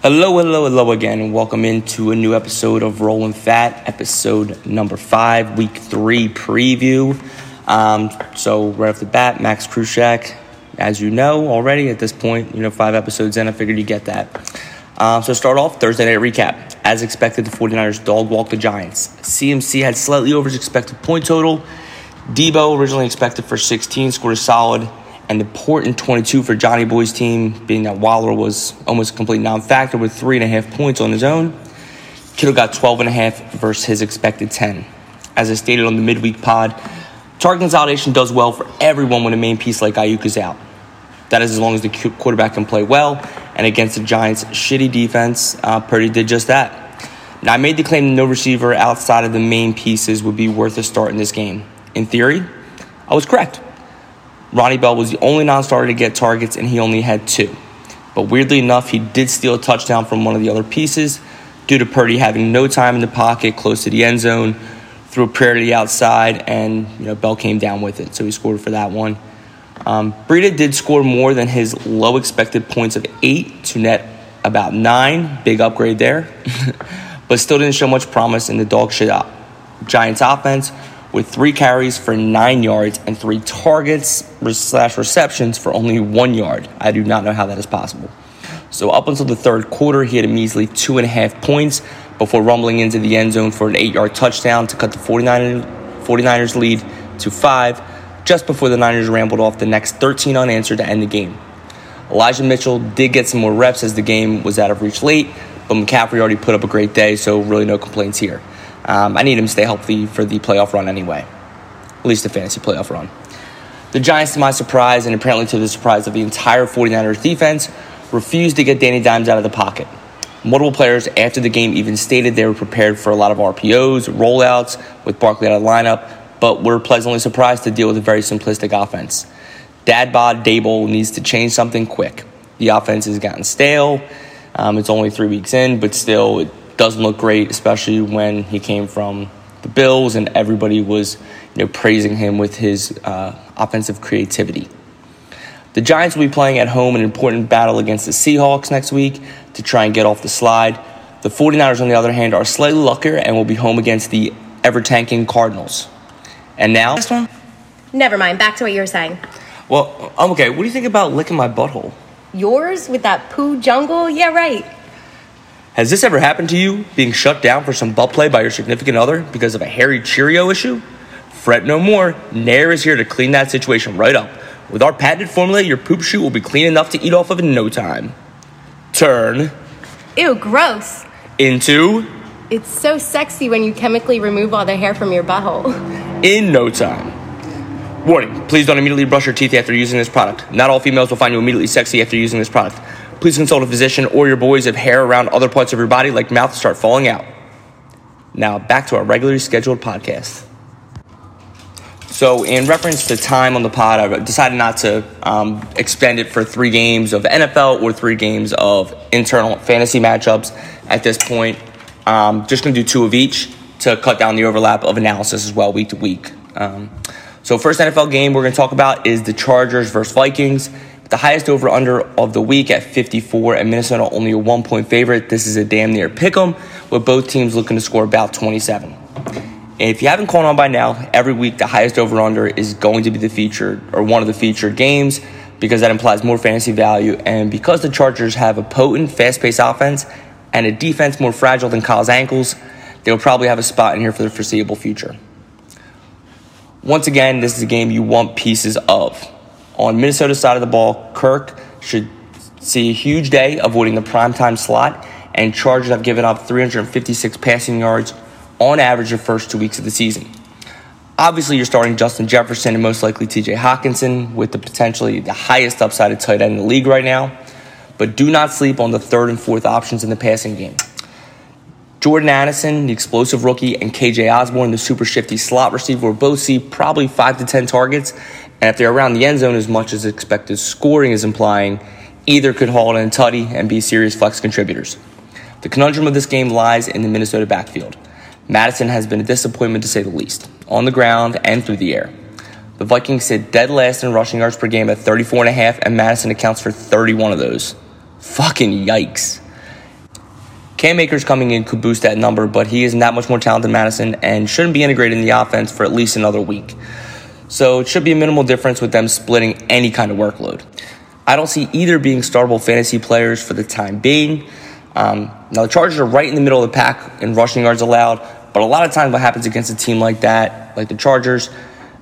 Hello again, and welcome into a new episode of Rolling Fat, episode number 5, week 3 preview. So right off the bat, Max Krushak, as you know already at this point, 5 episodes in, I figured you get that. So start off, Thursday night recap. As expected, the 49ers dog walked the Giants. CMC had slightly over his expected point total. Debo, originally expected for 16, scored a solid and important 22 for Johnny Boy's team, being that Waller was almost a complete non-factor with 3.5 points on his own. Kittle got 12.5 versus his expected 10. As I stated on the midweek pod, target consolidation does well for everyone when the main piece like Ayuk is out. That is as long as the quarterback can play well, and against the Giants' shitty defense, Purdy did just that. Now, I made the claim that no receiver outside of the main pieces would be worth a start in this game. In theory, I was correct. Ronnie Bell was the only non-starter to get targets, and he only had 2. But weirdly enough, he did steal a touchdown from one of the other pieces due to Purdy having no time in the pocket close to the end zone, threw a prayer to the outside, and Bell came down with it, so he scored for that one. Breida did score more than his low expected points of 8 to net about 9. Big upgrade there. But still didn't show much promise in the dog shit Giants offense with 3 carries for 9 yards and 3 targets / receptions for only 1 yard. I do not know how that is possible. So up until the third quarter, he had a measly 2.5 points before rumbling into the end zone for an 8-yard touchdown to cut the 49ers lead to 5. Just before the Niners rambled off the next 13 unanswered to end the game. Elijah Mitchell did get some more reps as the game was out of reach late, but McCaffrey already put up a great day, so really no complaints here. I need him to stay healthy for the playoff run anyway, at least the fantasy playoff run. The Giants, to my surprise, and apparently to the surprise of the entire 49ers defense, refused to get Danny Dimes out of the pocket. Multiple players after the game even stated they were prepared for a lot of RPOs, rollouts, with Barkley out of the lineup, but we're pleasantly surprised to deal with a very simplistic offense. Dad bod Dable needs to change something quick. The offense has gotten stale. It's only 3 weeks in, but still it doesn't look great, especially when he came from the Bills and everybody was praising him with his offensive creativity. The Giants will be playing at home an important battle against the Seahawks next week to try and get off the slide. The 49ers, on the other hand, are slightly luckier and will be home against the ever-tanking Cardinals. And now? Last one? Never mind. Back to what you were saying. Well, I'm okay. What do you think about licking my butthole? Yours? With that poo jungle? Yeah, right. Has this ever happened to you? Being shut down for some butt play by your significant other because of a hairy Cheerio issue? Fret no more. Nair is here to clean that situation right up. With our patented formula, your poop chute will be clean enough to eat off of in no time. Turn. Ew, gross. Into. It's so sexy when you chemically remove all the hair from your butthole. In no time. Warning, please don't immediately brush your teeth after using this product. Not all females will find you immediately sexy after using this product. Please consult a physician or your boys if hair around other parts of your body like mouth start falling out. Now back to our regularly scheduled podcast. So in reference to time on the pod, I decided not to extend it for 3 games of NFL or 3 games of internal fantasy matchups at this point. Just going to do 2 of each. To cut down the overlap of analysis as well, week to week. So first NFL game we're going to talk about is the Chargers versus Vikings. The highest over-under of the week at 54, and Minnesota only a 1-point favorite. This is a damn near pick'em, with both teams looking to score about 27. And if you haven't caught on by now, every week the highest over-under is going to be the featured or one of the featured games because that implies more fantasy value. And because the Chargers have a potent, fast-paced offense and a defense more fragile than Kyle's ankles, they'll probably have a spot in here for the foreseeable future. Once again, this is a game you want pieces of. On Minnesota's side of the ball, Kirk should see a huge day avoiding the primetime slot, and Chargers have given up 356 passing yards on average the first 2 weeks of the season. Obviously, you're starting Justin Jefferson and most likely TJ Hockenson with the potentially the highest upside of tight end in the league right now, but do not sleep on the third and fourth options in the passing game. Jordan Addison, the explosive rookie, and KJ Osborne, the super shifty slot receiver, will both see probably 5 to 10 targets. And if they're around the end zone as much as expected scoring is implying, either could haul in tutty and be serious flex contributors. The conundrum of this game lies in the Minnesota backfield. Madison has been a disappointment to say the least, on the ground and through the air. The Vikings sit dead last in rushing yards per game at 34.5, and Madison accounts for 31 of those. Fucking yikes. Cam Akers coming in could boost that number, but he isn't that much more talented than Madison and shouldn't be integrated in the offense for at least another week. So it should be a minimal difference with them splitting any kind of workload. I don't see either being startable fantasy players for the time being. Now, the Chargers are right in the middle of the pack in rushing yards allowed, but a lot of times what happens against a team like that, like the Chargers,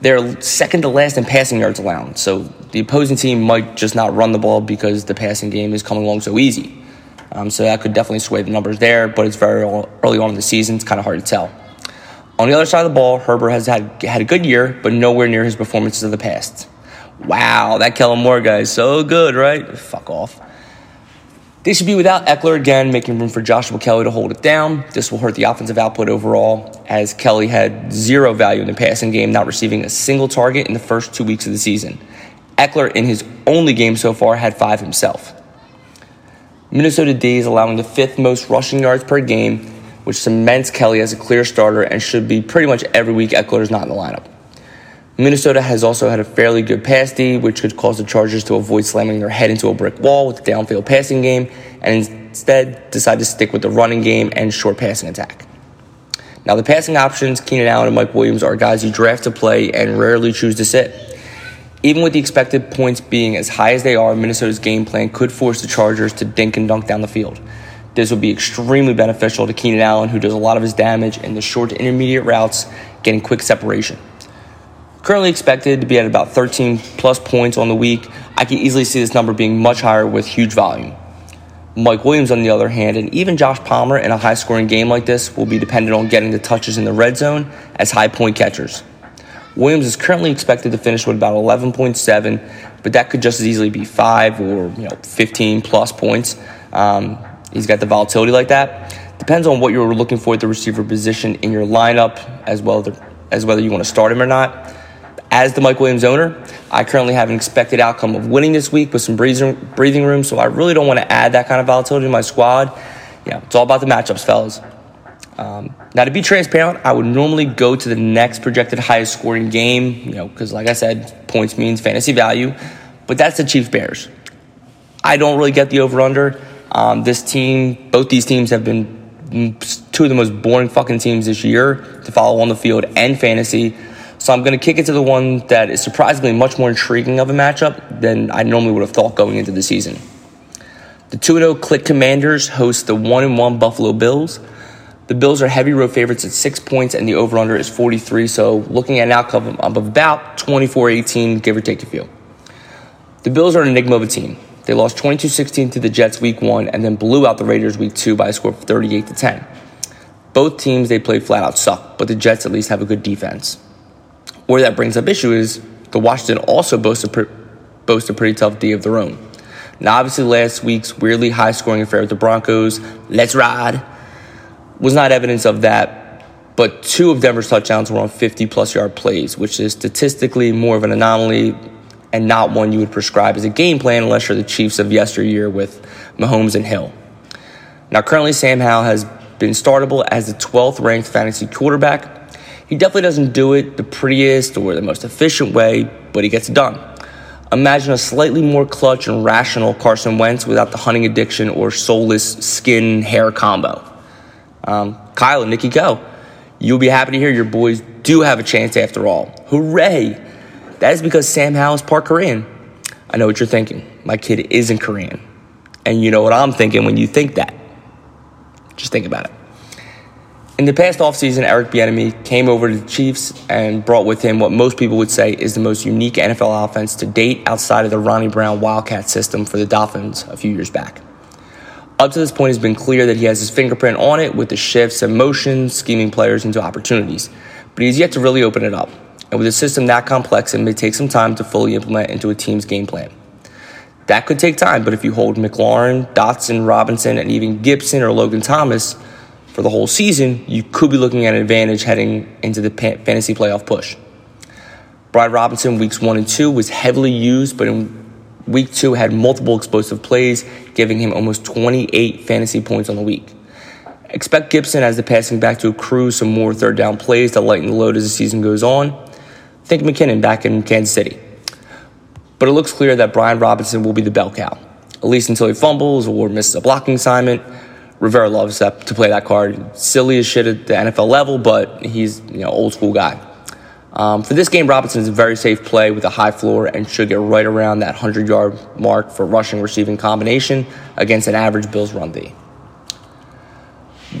they're second to last in passing yards allowed. So the opposing team might just not run the ball because the passing game is coming along so easy. So that could definitely sway the numbers there, but it's very early on in the season. It's kind of hard to tell. On the other side of the ball, Herbert has had a good year, but nowhere near his performances of the past. Wow, that Kellen Moore guy is so good, right? Fuck off. They should be without Eckler again, making room for Joshua Kelly to hold it down. This will hurt the offensive output overall, as Kelly had zero value in the passing game, not receiving a single target in the first 2 weeks of the season. Eckler, in his only game so far, had five himself. Minnesota D is allowing the fifth most rushing yards per game, which cements Kelly as a clear starter and should be pretty much every week Eckler is not in the lineup. Minnesota has also had a fairly good pass D, which could cause the Chargers to avoid slamming their head into a brick wall with the downfield passing game and instead decide to stick with the running game and short passing attack. Now, the passing options, Keenan Allen and Mike Williams, are guys you draft to play and rarely choose to sit. Even with the expected points being as high as they are, Minnesota's game plan could force the Chargers to dink and dunk down the field. This would be extremely beneficial to Keenan Allen, who does a lot of his damage in the short to intermediate routes, getting quick separation. Currently expected to be at about 13-plus points on the week, I can easily see this number being much higher with huge volume. Mike Williams, on the other hand, and even Josh Palmer in a high-scoring game like this will be dependent on getting the touches in the red zone as high-point catchers. Williams is currently expected to finish with about 11.7, but that could just as easily be 5 or 15-plus points. He's got the volatility like that. Depends on what you're looking for at the receiver position in your lineup, as well as whether you want to start him or not. As the Mike Williams owner, I currently have an expected outcome of winning this week with some breathing room, so I really don't want to add that kind of volatility to my squad. Yeah, it's all about the matchups, fellas. Now, to be transparent, I would normally go to the next projected highest scoring game, because like I said, points means fantasy value, but that's the Chiefs Bears. I don't really get the over-under. Both these teams have been two of the most boring fucking teams this year to follow on the field and fantasy, so I'm going to kick it to the one that is surprisingly much more intriguing of a matchup than I normally would have thought going into the season. The 2-0 Click Commanders host the 1-1 Buffalo Bills. The Bills are heavy road favorites at 6 points, and the over-under is 43, so looking at an outcome of about 24-18, give or take a few. The Bills are an enigma of a team. They lost 22-16 to the Jets week 1 and then blew out the Raiders week 2 by a score of 38-10. Both teams they played flat-out suck, but the Jets at least have a good defense. Where that brings up issue is the Washington also boasts a pretty tough D of their own. Now, obviously, last week's weirdly high-scoring affair with the Broncos, let's ride, was not evidence of that, but two of Denver's touchdowns were on 50-plus yard plays, which is statistically more of an anomaly and not one you would prescribe as a game plan unless you're the Chiefs of yesteryear with Mahomes and Hill. Now, currently, Sam Howell has been startable as the 12th-ranked fantasy quarterback. He definitely doesn't do it the prettiest or the most efficient way, but he gets it done. Imagine a slightly more clutch and rational Carson Wentz without the hunting addiction or soulless skin-hair combo. Kyle and Nikki Coe, you'll be happy to hear your boys do have a chance after all. Hooray! That is because Sam Howell is part Korean. I know what you're thinking. My kid isn't Korean. And you know what I'm thinking when you think that. Just think about it. In the past offseason, Eric Bieniemy came over to the Chiefs and brought with him what most people would say is the most unique NFL offense to date outside of the Ronnie Brown Wildcat system for the Dolphins a few years back. Up to this point, it's been clear that he has his fingerprint on it with the shifts and motions, scheming players into opportunities. But he's yet to really open it up. And with a system that complex, it may take some time to fully implement into a team's game plan. That could take time, but if you hold McLaurin, Dotson, Robinson, and even Gibson or Logan Thomas for the whole season, you could be looking at an advantage heading into the fantasy playoff push. Brian Robinson, weeks 1 and 2, was heavily used, but in Week 2 had multiple explosive plays, giving him almost 28 fantasy points on the week. Expect Gibson as the passing back to accrue some more third down plays to lighten the load as the season goes on. Think McKinnon back in Kansas City. But it looks clear that Brian Robinson will be the bell cow, at least until he fumbles or misses a blocking assignment. Rivera loves that, to play that card. Silly as shit at the NFL level, but he's, you know, old school guy. For this game, Robinson is a very safe play with a high floor and should get right around that 100-yard mark for rushing-receiving combination against an average Bills run D.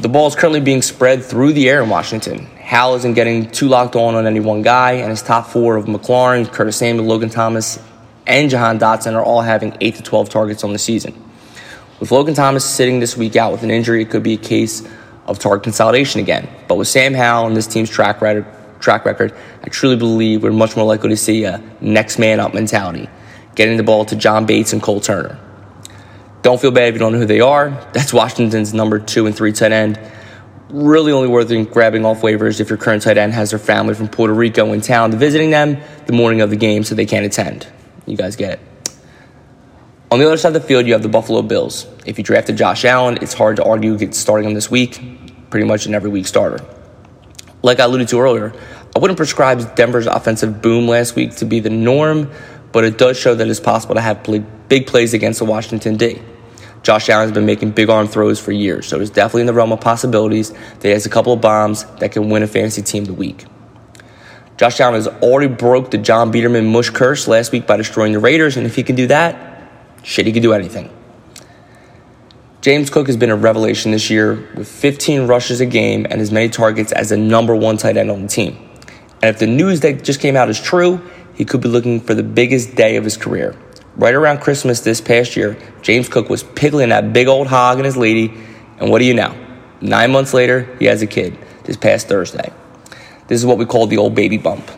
The ball is currently being spread through the air in Washington. Howell isn't getting too locked on any one guy, and his top four of McLaurin, Curtis Samuel, Logan Thomas, and Jahan Dotson are all having 8 to 12 targets on the season. With Logan Thomas sitting this week out with an injury, it could be a case of target consolidation again. But with Sam Howell and this team's track record, I truly believe we're much more likely to see a next man up mentality, getting the ball to John Bates and Cole Turner. Don't feel bad if you don't know who they are. That's Washington's number 2 and 3 tight end. Really only worth grabbing off waivers if your current tight end has their family from Puerto Rico in town visiting them the morning of the game so they can't attend. You guys get it. On the other side of the field, you have the Buffalo Bills. If you drafted Josh Allen, it's hard to argue against starting him this week, pretty much an every week starter. Like I alluded to earlier, I wouldn't prescribe Denver's offensive boom last week to be the norm, but it does show that it's possible to have big plays against the Washington D. Josh Allen's been making big arm throws for years, so it's definitely in the realm of possibilities that he has a couple of bombs that can win a fantasy team the week. Josh Allen has already broke the John Biederman mush curse last week by destroying the Raiders, and if he can do that, shit, he can do anything. James Cook has been a revelation this year with 15 rushes a game and as many targets as the number one tight end on the team. And if the news that just came out is true, he could be looking for the biggest day of his career. Right around Christmas this past year, James Cook was pickling that big old hog and his lady, and what do you know? 9 months later, he has a kid this past Thursday. This is what we call the old baby bump.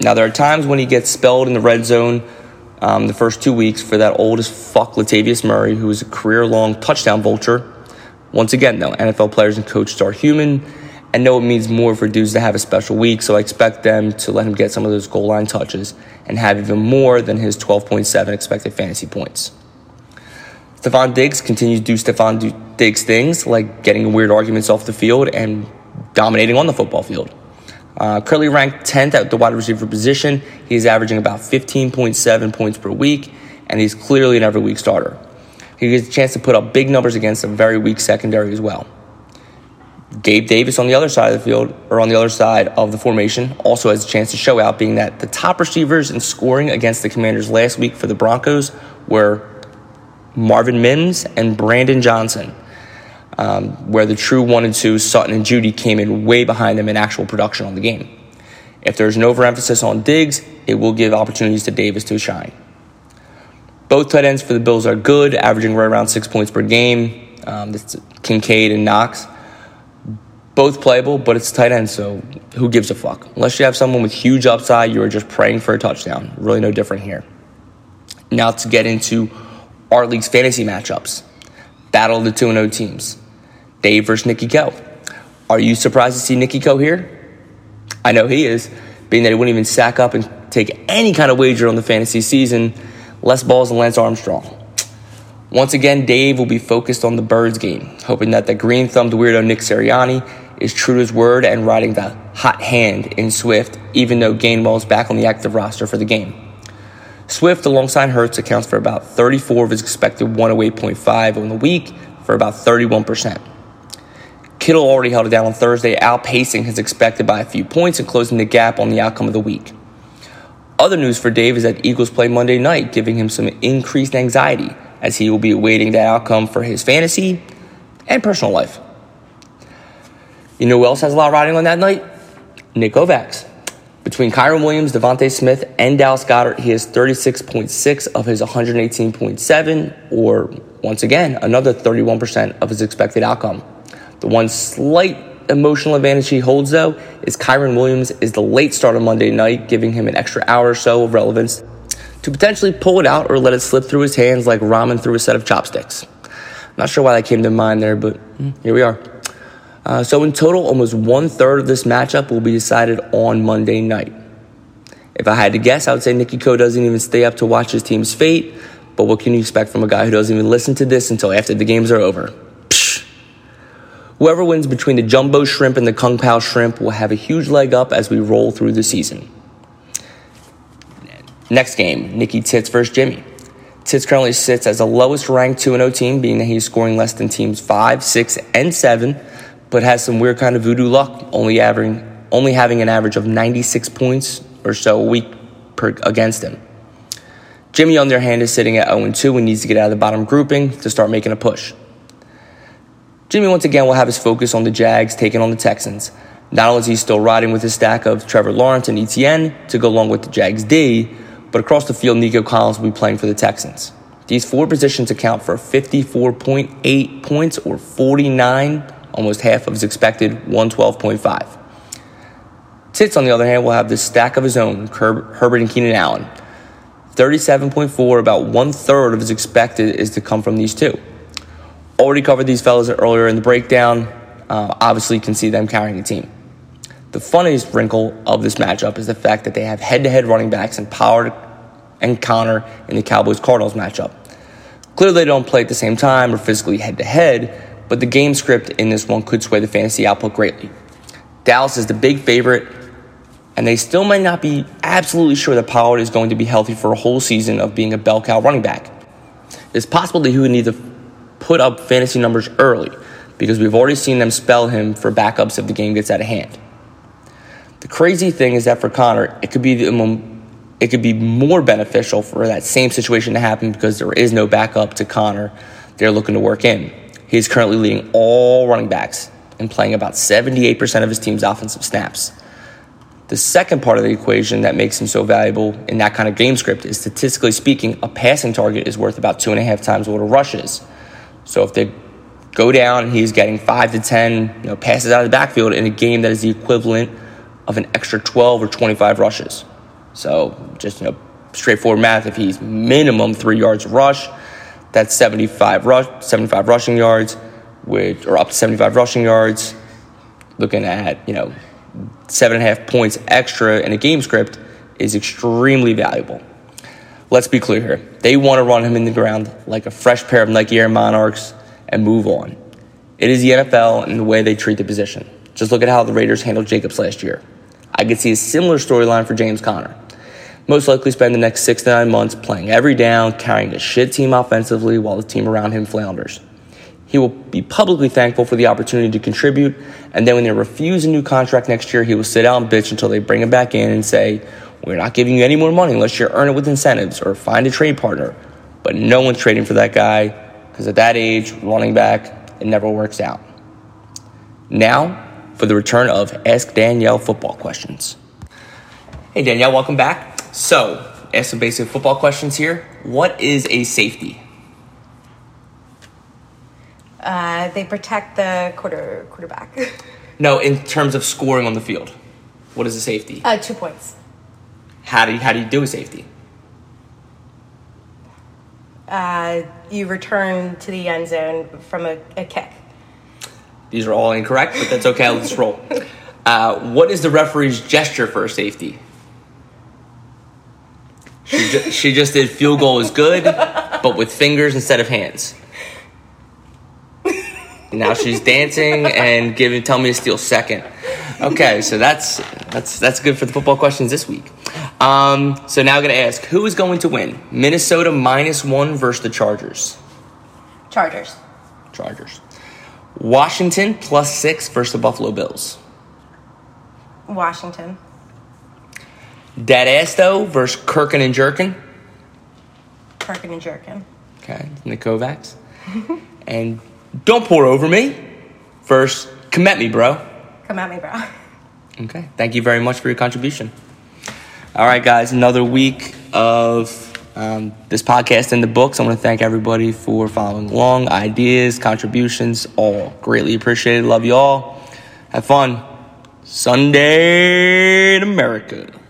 Now, there are times when he gets spelled in the red zone the first 2 weeks for that old as fuck Latavius Murray, who is a career-long touchdown vulture. Once again, though, NFL players and coaches are human and know it means more for dudes to have a special week, so I expect them to let him get some of those goal line touches and have even more than his 12.7 expected fantasy points. Stephon Diggs continues to do Stephon Diggs things, like getting weird arguments off the field and dominating on the football field. Currently ranked 10th at the wide receiver position, he is averaging about 15.7 points per week, and he's clearly an every week starter. He gets a chance to put up big numbers against a very weak secondary as well. Gabe Davis on the other side of the formation, also has a chance to show out, being that the top receivers in scoring against the Commanders last week for the Broncos were Marvin Mims and Brandon Johnson. Where the true 1 and 2, Sutton and Judy, came in way behind them in actual production on the game. If there's an overemphasis on Diggs, it will give opportunities to Davis to shine. Both tight ends for the Bills are good, averaging right around 6 points per game. That's Kincaid and Knox. Both playable, but it's tight end, so who gives a fuck? Unless you have someone with huge upside, you are just praying for a touchdown. Really no different here. Now to get into our league's fantasy matchups. Battle of the 2-0 teams. Dave versus Nikki Coe. Are you surprised to see Nikki Coe here? I know he is, being that he wouldn't even sack up and take any kind of wager on the fantasy season. Less balls than Lance Armstrong. Once again, Dave will be focused on the Birds game, hoping that the green-thumbed weirdo Nick Sirianni is true to his word and riding the hot hand in Swift, even though Gainwell is back on the active roster for the game. Swift, alongside Hurts, accounts for about 34 of his expected 108.5 on the week for about 31%. Kittle already held it down on Thursday, outpacing his expected by a few points and closing the gap on the outcome of the week. Other news for Dave is that Eagles play Monday night, giving him some increased anxiety as he will be awaiting that outcome for his fantasy and personal life. You know who else has a lot riding on that night? Nick Kovacs. Between Kyron Williams, Devontae Smith, and Dallas Goedert, he has 36.6 of his 118.7, or once again, another 31% of his expected outcome. The one slight emotional advantage he holds, though, is Kyron Williams is the late start on Monday night, giving him an extra hour or so of relevance to potentially pull it out or let it slip through his hands like ramen through a set of chopsticks. Not sure why that came to mind there, but here we are. So in total, almost one-third of this matchup will be decided on Monday night. If I had to guess, I would say Nikki Coe doesn't even stay up to watch his team's fate, but what can you expect from a guy who doesn't even listen to this until after the games are over? Whoever wins between the Jumbo Shrimp and the Kung Pao Shrimp will have a huge leg up as we roll through the season. Next game, Nikki Tits versus Jimmy. currently sits as the lowest ranked 2-0 team, being that he's scoring less than teams 5, 6, and 7, but has some weird kind of voodoo luck, only having an average of 96 points or so a week against him. Jimmy, on their hand, is sitting at 0-2 and needs to get out of the bottom grouping to start making a push. Jimmy, once again, will have his focus on the Jags taking on the Texans. Not only is he still riding with his stack of Trevor Lawrence and Etienne to go along with the Jags D, but across the field, Nico Collins will be playing for the Texans. These four positions account for 54.8 points or 49, almost half of his expected 112.5. Titz, on the other hand, will have this stack of his own, Herbert and Keenan Allen. 37.4, about one-third of his expected is to come from these two. Already covered these fellas earlier in the breakdown. Obviously, you can see them carrying the team. The funniest wrinkle of this matchup is the fact that they have head-to-head running backs in Pollard and Connor in the Cowboys-Cardinals matchup. Clearly, they don't play at the same time or physically head-to-head, but the game script in this one could sway the fantasy output greatly. Dallas is the big favorite, and they still might not be absolutely sure that Pollard is going to be healthy for a whole season of being a bell cow running back. It's possible that he would need to put up fantasy numbers early, because we've already seen them spell him for backups if the game gets out of hand. The crazy thing is that for Connor, it could be more beneficial for that same situation to happen because there is no backup to Connor they're looking to work in. He is currently leading all running backs and playing about 78% of his team's offensive snaps. The second part of the equation that makes him so valuable in that kind of game script is, statistically speaking, a passing target is worth about 2.5 times what a rush is. So if they go down and he's getting 5 to 10 passes out of the backfield in a game that is the equivalent of an extra 12 or 25 rushes. So just straightforward math, if he's minimum 3 yards rush, that's 75 rushing yards, which or up to 75 rushing yards, looking at 7.5 points extra in a game script is extremely valuable. Let's be clear here. They want to run him in the ground like a fresh pair of Nike Air Monarchs and move on. It is the NFL and the way they treat the position. Just look at how the Raiders handled Jacobs last year. I could see a similar storyline for James Conner. Most likely spend the next 6 to 9 months playing every down, carrying a shit team offensively while the team around him flounders. He will be publicly thankful for the opportunity to contribute, and then when they refuse a new contract next year, he will sit out and bitch until they bring him back in and say, "We're not giving you any more money unless you earn it with incentives or find a trade partner." But no one's trading for that guy, because at that age, running back, it never works out. Now, for the return of Ask Danielle football questions. Hey Danielle, welcome back. So, ask some basic football questions here. What is a safety? They protect the quarterback. No, in terms of scoring on the field. What is a safety? 2 points. How do you do a safety? You return to the end zone from a kick. These are all incorrect, but that's okay. Let's roll. What is the referee's gesture for a safety? She just did field goal is good, but with fingers instead of hands. Now she's dancing and tell me to steal second. Okay, so that's good for the football questions this week. So now I'm going to ask, who is going to win? Minnesota -1 versus the Chargers. Chargers. Washington +6 versus the Buffalo Bills. Washington. Deadass, though, versus Kirkin and Jerkin. Okay, the Kovacs. And Don't Pour Over Me versus Come at Me, Bro. Okay, thank you very much for your contribution. All right, guys, another week of this podcast in the books. I want to thank everybody for following along, ideas, contributions, all greatly appreciated. Love you all. Have fun. Sunday in America.